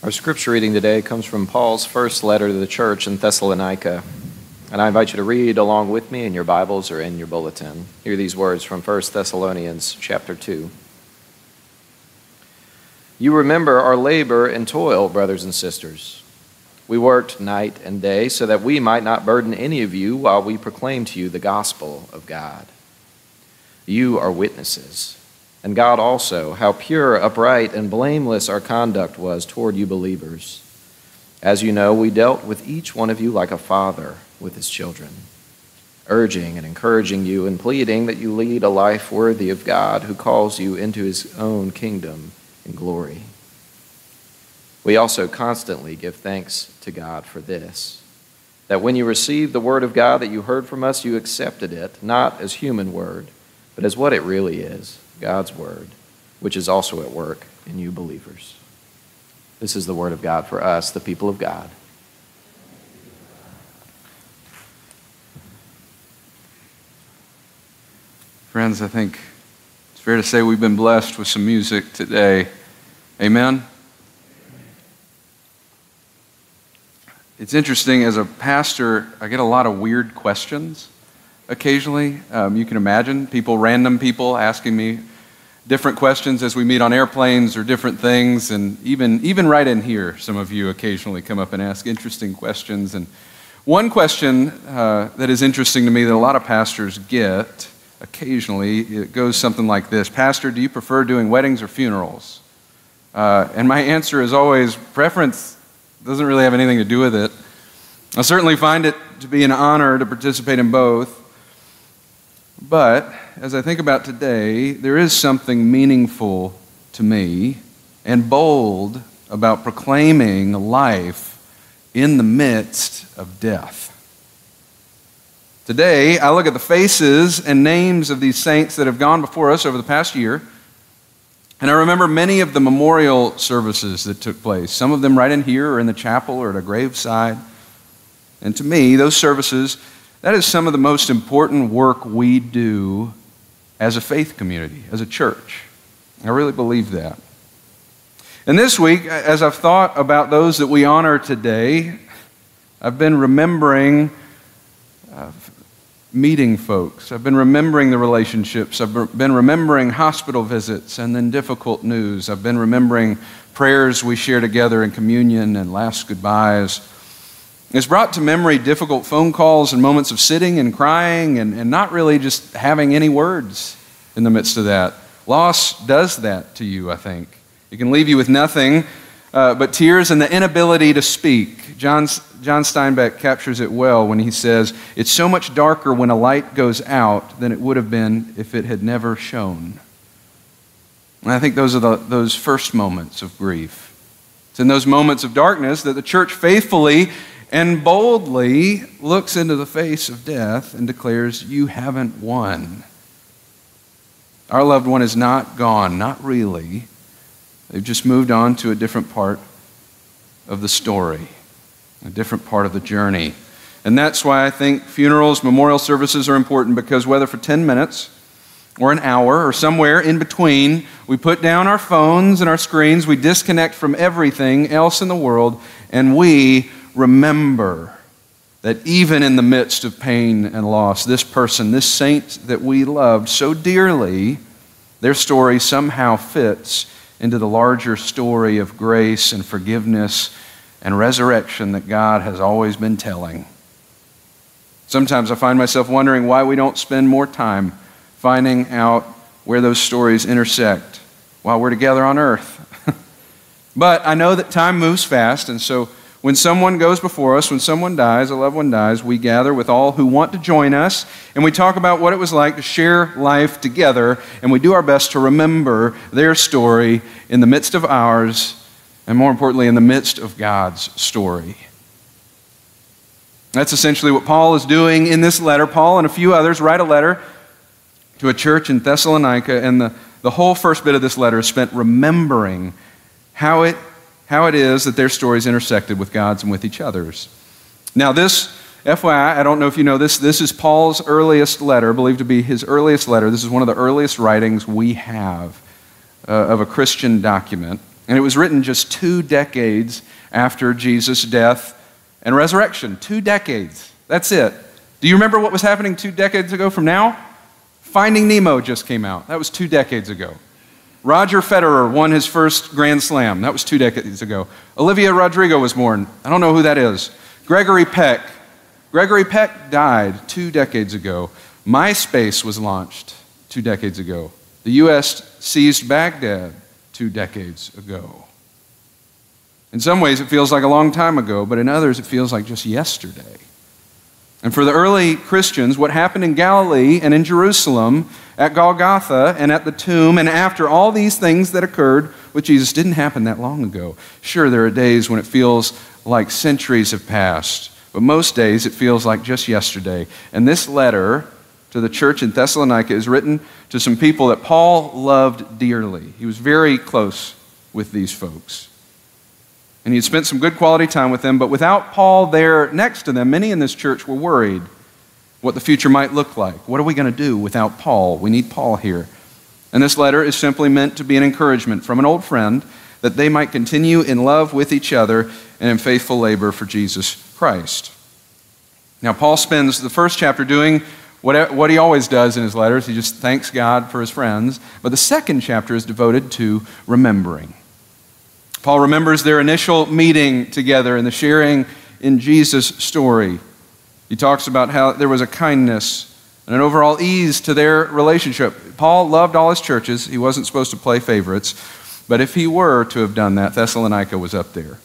Our scripture reading today comes from Paul's first letter to the church in Thessalonica. And I invite you to read along with me in your Bibles or in your bulletin. Hear these words from 1 Thessalonians chapter 2. You remember our labor and toil, brothers and sisters. We worked night and day so that we might not burden any of you while we proclaim to you the gospel of God. You are witnesses. And God also, how pure, upright, and blameless our conduct was toward you believers. As you know, we dealt with each one of you like a father with his children, urging and encouraging you and pleading that you lead a life worthy of God who calls you into his own kingdom and glory. We also constantly give thanks to God for this, that when you received the word of God that you heard from us, you accepted it, not as human word, but as what it really is, God's word, which is also at work in you believers. This is the word of God for us, the people of God. Friends, I think it's fair to say we've been blessed with some music today. Amen? It's interesting, as a pastor, I get a lot of weird questions occasionally. You can imagine random people asking me different questions as we meet on airplanes or different things, and even right in here, some of you occasionally come up and ask interesting questions. And one question that is interesting to me that a lot of pastors get occasionally, it goes something like this: Pastor, do you prefer doing weddings or funerals? And my answer is always, preference doesn't really have anything to do with it. I certainly find it to be an honor to participate in both. But as I think about today, there is something meaningful to me and bold about proclaiming life in the midst of death. Today, I look at the faces and names of these saints that have gone before us over the past year, and I remember many of the memorial services that took place, some of them right in here or in the chapel or at a graveside. And to me, those services, that is some of the most important work we do as a faith community, as a church. I really believe that. And this week, as I've thought about those that we honor today, I've been remembering meeting folks. I've been remembering the relationships. I've been remembering hospital visits and then difficult news. I've been remembering prayers we share together in communion and last goodbyes. It's brought to memory difficult phone calls and moments of sitting and crying and not really just having any words in the midst of that. Loss does that to you, I think. It can leave you with nothing but tears and the inability to speak. John Steinbeck captures it well when he says, "It's so much darker when a light goes out than it would have been if it had never shone." And I think those are those first moments of grief. It's in those moments of darkness that the church faithfully and boldly looks into the face of death and declares, "You haven't won. Our loved one is not gone, not really. They've just moved on to a different part of the story, a different part of the journey." And that's why I think funerals, memorial services are important, because whether for 10 minutes or an hour or somewhere in between, we put down our phones and our screens, we disconnect from everything else in the world, and we remember that even in the midst of pain and loss, this person, this saint that we loved so dearly, their story somehow fits into the larger story of grace and forgiveness and resurrection that God has always been telling. Sometimes I find myself wondering why we don't spend more time finding out where those stories intersect while we're together on earth. But I know that time moves fast, and so when someone goes before us, when someone dies, a loved one dies, we gather with all who want to join us, and we talk about what it was like to share life together, and we do our best to remember their story in the midst of ours, and more importantly, in the midst of God's story. That's essentially what Paul is doing in this letter. Paul and a few others write a letter to a church in Thessalonica, and the whole first bit of this letter is spent remembering how it is that their stories intersected with God's and with each other's. Now this, FYI, I don't know if you know this, this is Paul's earliest letter, believed to be his earliest letter. This is one of the earliest writings we have of a Christian document. And it was written just 2 decades after Jesus' death and resurrection. 2 decades. That's it. Do you remember what was happening 2 decades ago from now? Finding Nemo just came out. That was 2 decades ago. Roger Federer won his first Grand Slam. That was 2 decades ago. Olivia Rodrigo was born. I don't know who that is. Gregory Peck died 2 decades ago. MySpace was launched 2 decades ago. The U.S. seized Baghdad 2 decades ago. In some ways, it feels like a long time ago, but in others, it feels like just yesterday. And for the early Christians, what happened in Galilee and in Jerusalem, at Golgotha and at the tomb, and after all these things that occurred with Jesus didn't happen that long ago. Sure, there are days when it feels like centuries have passed, but most days it feels like just yesterday. And this letter to the church in Thessalonica is written to some people that Paul loved dearly. He was very close with these folks. And he had spent some good quality time with them, but without Paul there next to them, many in this church were worried what the future might look like. What are we going to do without Paul? We need Paul here. And this letter is simply meant to be an encouragement from an old friend that they might continue in love with each other and in faithful labor for Jesus Christ. Now, Paul spends the first chapter doing what he always does in his letters. He just thanks God for his friends. But the second chapter is devoted to remembering. Paul remembers their initial meeting together and the sharing in Jesus' story. He talks about how there was a kindness and an overall ease to their relationship. Paul loved all his churches. He wasn't supposed to play favorites, but if he were to have done that, Thessalonica was up there.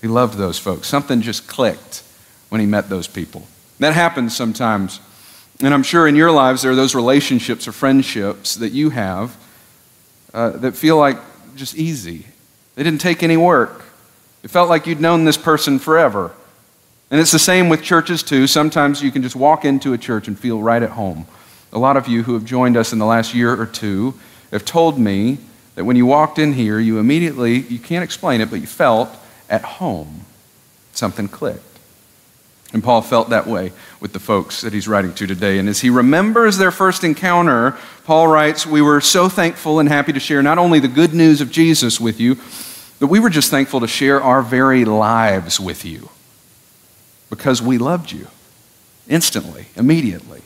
He loved those folks. Something just clicked when he met those people. That happens sometimes, and I'm sure in your lives there are those relationships or friendships that you have that feel like just easy. They didn't take any work. It felt like you'd known this person forever. And it's the same with churches too. Sometimes you can just walk into a church and feel right at home. A lot of you who have joined us in the last year or two have told me that when you walked in here, you immediately, you can't explain it, but you felt at home. Something clicked. And Paul felt that way with the folks that he's writing to today. And as he remembers their first encounter, Paul writes, "We were so thankful and happy to share not only the good news of Jesus with you, but we were just thankful to share our very lives with you because we loved you instantly, immediately."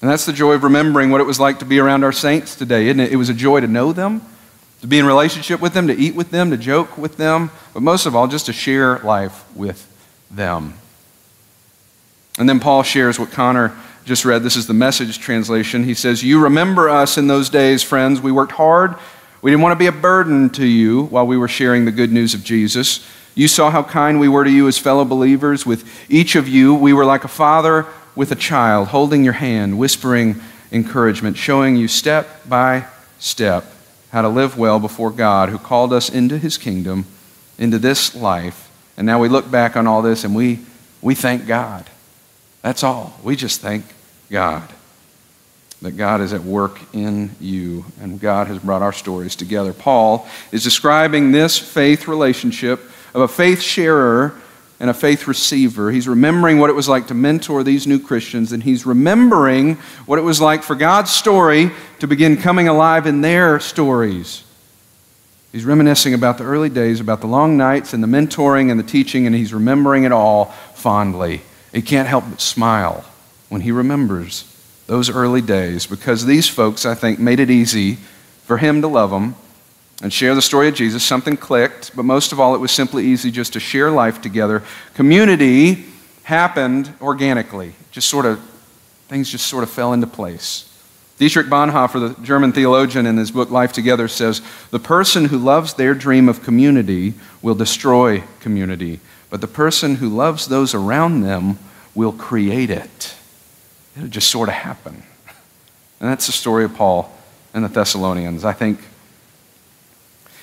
And that's the joy of remembering what it was like to be around our saints today, isn't it? It was a joy to know them, to be in relationship with them, to eat with them, to joke with them, but most of all, just to share life with them. And then Paul shares what Connor just read. This is the Message translation. He says, "You remember us in those days, friends. We worked hard. We didn't want to be a burden to you while we were sharing the good news of Jesus. You saw how kind we were to you as fellow believers. With each of you, we were like a father with a child, holding your hand, whispering encouragement, showing you step by step how to live well before God, who called us into his kingdom, into this life. And now we look back on all this and we thank God." That's all. We just thank God that God is at work in you and God has brought our stories together. Paul is describing this faith relationship of a faith sharer and a faith receiver. He's remembering what it was like to mentor these new Christians, and he's remembering what it was like for God's story to begin coming alive in their stories. He's reminiscing about the early days, about the long nights and the mentoring and the teaching, and he's remembering it all fondly. He can't help but smile when he remembers those early days because these folks, I think, made it easy for him to love them and share the story of Jesus. Something clicked, but most of all, it was simply easy just to share life together. Community happened organically. Things just sort of fell into place. Dietrich Bonhoeffer, the German theologian, in his book Life Together says, "The person who loves their dream of community will destroy community. But the person who loves those around them will create it." It'll just sort of happen. And that's the story of Paul and the Thessalonians. I think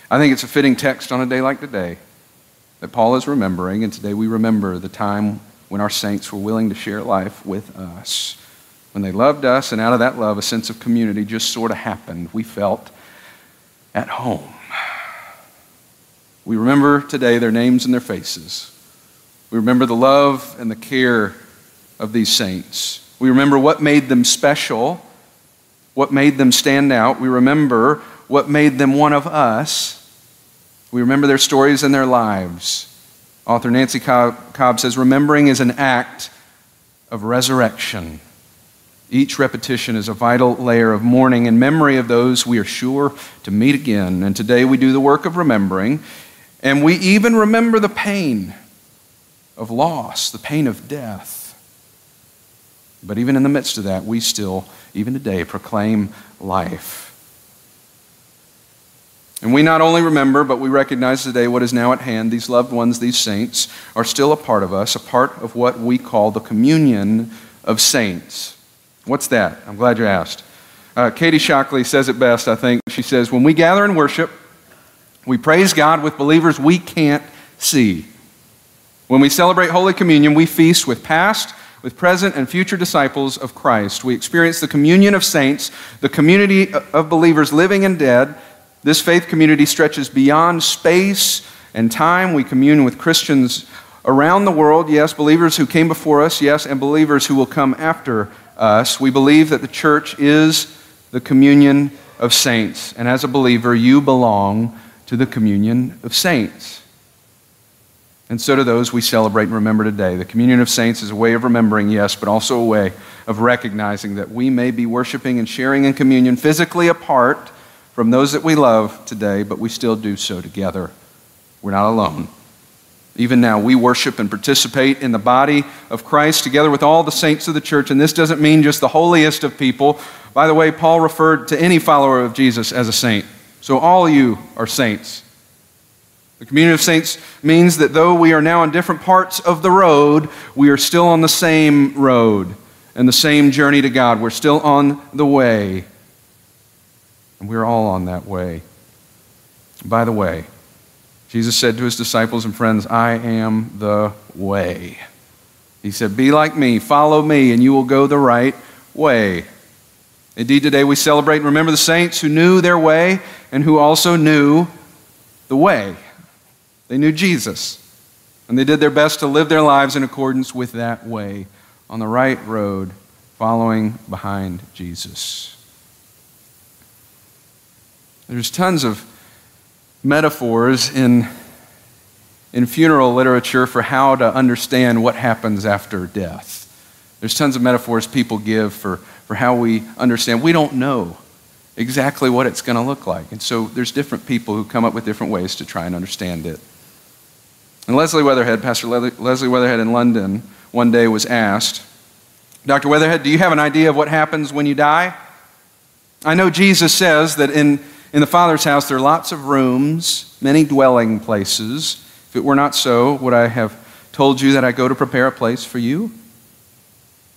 it's a fitting text on a day like today that Paul is remembering, and today we remember the time when our saints were willing to share life with us, when they loved us, and out of that love, a sense of community just sort of happened. We felt at home. We remember today their names and their faces. We remember the love and the care of these saints. We remember what made them special, what made them stand out. We remember what made them one of us. We remember their stories and their lives. Author Nancy Cobb says, remembering is an act of resurrection. Each repetition is a vital layer of mourning in memory of those we are sure to meet again. And today we do the work of remembering, and we even remember the pain of loss, the pain of death. But even in the midst of that, we still, even today, proclaim life. And we not only remember, but we recognize today what is now at hand. These loved ones, these saints, are still a part of us, a part of what we call the Communion of Saints. What's that? I'm glad you asked. Katie Shockley says it best, I think. She says, when we gather in worship, we praise God with believers we can't see. When we celebrate Holy Communion, we feast with past, with present and future disciples of Christ. We experience the communion of saints, the community of believers living and dead. This faith community stretches beyond space and time. We commune with Christians around the world, yes, believers who came before us, yes, and believers who will come after us. We believe that the church is the communion of saints, and as a believer, you belong to the communion of saints. And so do those we celebrate and remember today. The communion of saints is a way of remembering, yes, but also a way of recognizing that we may be worshiping and sharing in communion physically apart from those that we love today, but we still do so together. We're not alone. Even now, we worship and participate in the body of Christ together with all the saints of the church, and this doesn't mean just the holiest of people. By the way, Paul referred to any follower of Jesus as a saint. So all you are saints. The communion of saints means that though we are now on different parts of the road, we are still on the same road and the same journey to God. We're still on the way. And we're all on that way. By the way, Jesus said to his disciples and friends, I am the way. He said, be like me, follow me, and you will go the right way. Indeed, today we celebrate and remember the saints who knew their way and who also knew the way. They knew Jesus, and they did their best to live their lives in accordance with that way, on the right road, following behind Jesus. There's tons of metaphors in funeral literature for how to understand what happens after death. There's tons of metaphors people give for how we understand. We don't know exactly what it's going to look like. And so there's different people who come up with different ways to try and understand it. And Leslie Weatherhead, Pastor Leslie Weatherhead in London, one day was asked, Dr. Weatherhead, do you have an idea of what happens when you die? I know Jesus says that in the Father's house there are lots of rooms, many dwelling places. If it were not so, would I have told you that I go to prepare a place for you?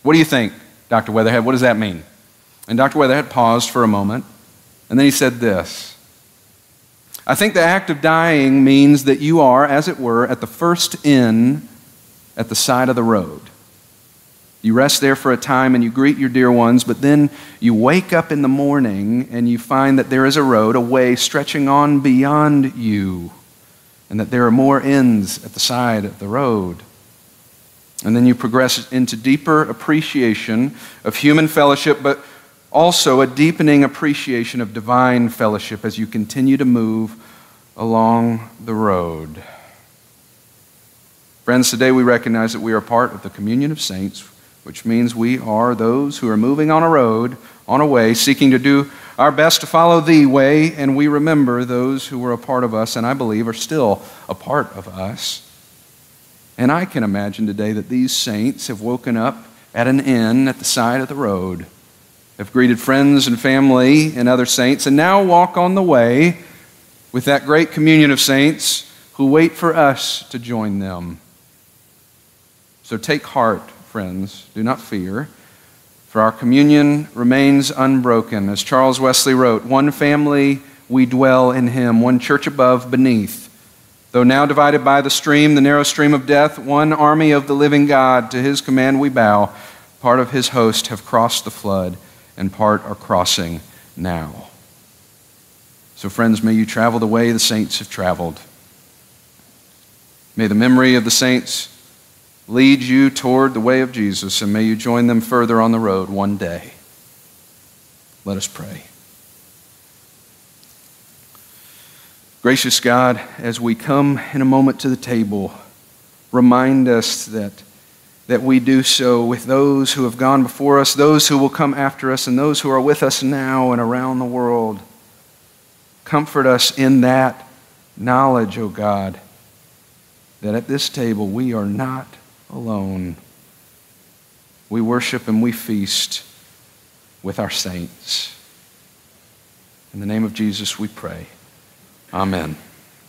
What do you think, Dr. Weatherhead? What does that mean? And Dr. Weatherhead paused for a moment, and then he said this. I think the act of dying means that you are, as it were, at the first inn at the side of the road. You rest there for a time and you greet your dear ones, but then you wake up in the morning and you find that there is a road, a way stretching on beyond you, and that there are more inns at the side of the road. And then you progress into deeper appreciation of human fellowship, but also a deepening appreciation of divine fellowship as you continue to move along the road. Friends, today we recognize that we are part of the communion of saints, which means we are those who are moving on a road, on a way, seeking to do our best to follow the way, and we remember those who were a part of us, and I believe are still a part of us. And I can imagine today that these saints have woken up at an inn at the side of the road, have greeted friends and family and other saints, and now walk on the way with that great communion of saints who wait for us to join them. So take heart, friends. Do not fear, for our communion remains unbroken. As Charles Wesley wrote, one family we dwell in him, one church above, beneath. Though now divided by the stream, the narrow stream of death, one army of the living God, to his command we bow. Part of his host have crossed the flood, and part are crossing now. So friends, may you travel the way the saints have traveled. May the memory of the saints lead you toward the way of Jesus, and may you join them further on the road one day. Let us pray. Gracious God, as we come in a moment to the table, remind us that we do so with those who have gone before us, those who will come after us, and those who are with us now and around the world. Comfort us in that knowledge, O God, that at this table we are not alone. We worship and we feast with our saints. In the name of Jesus we pray. Amen.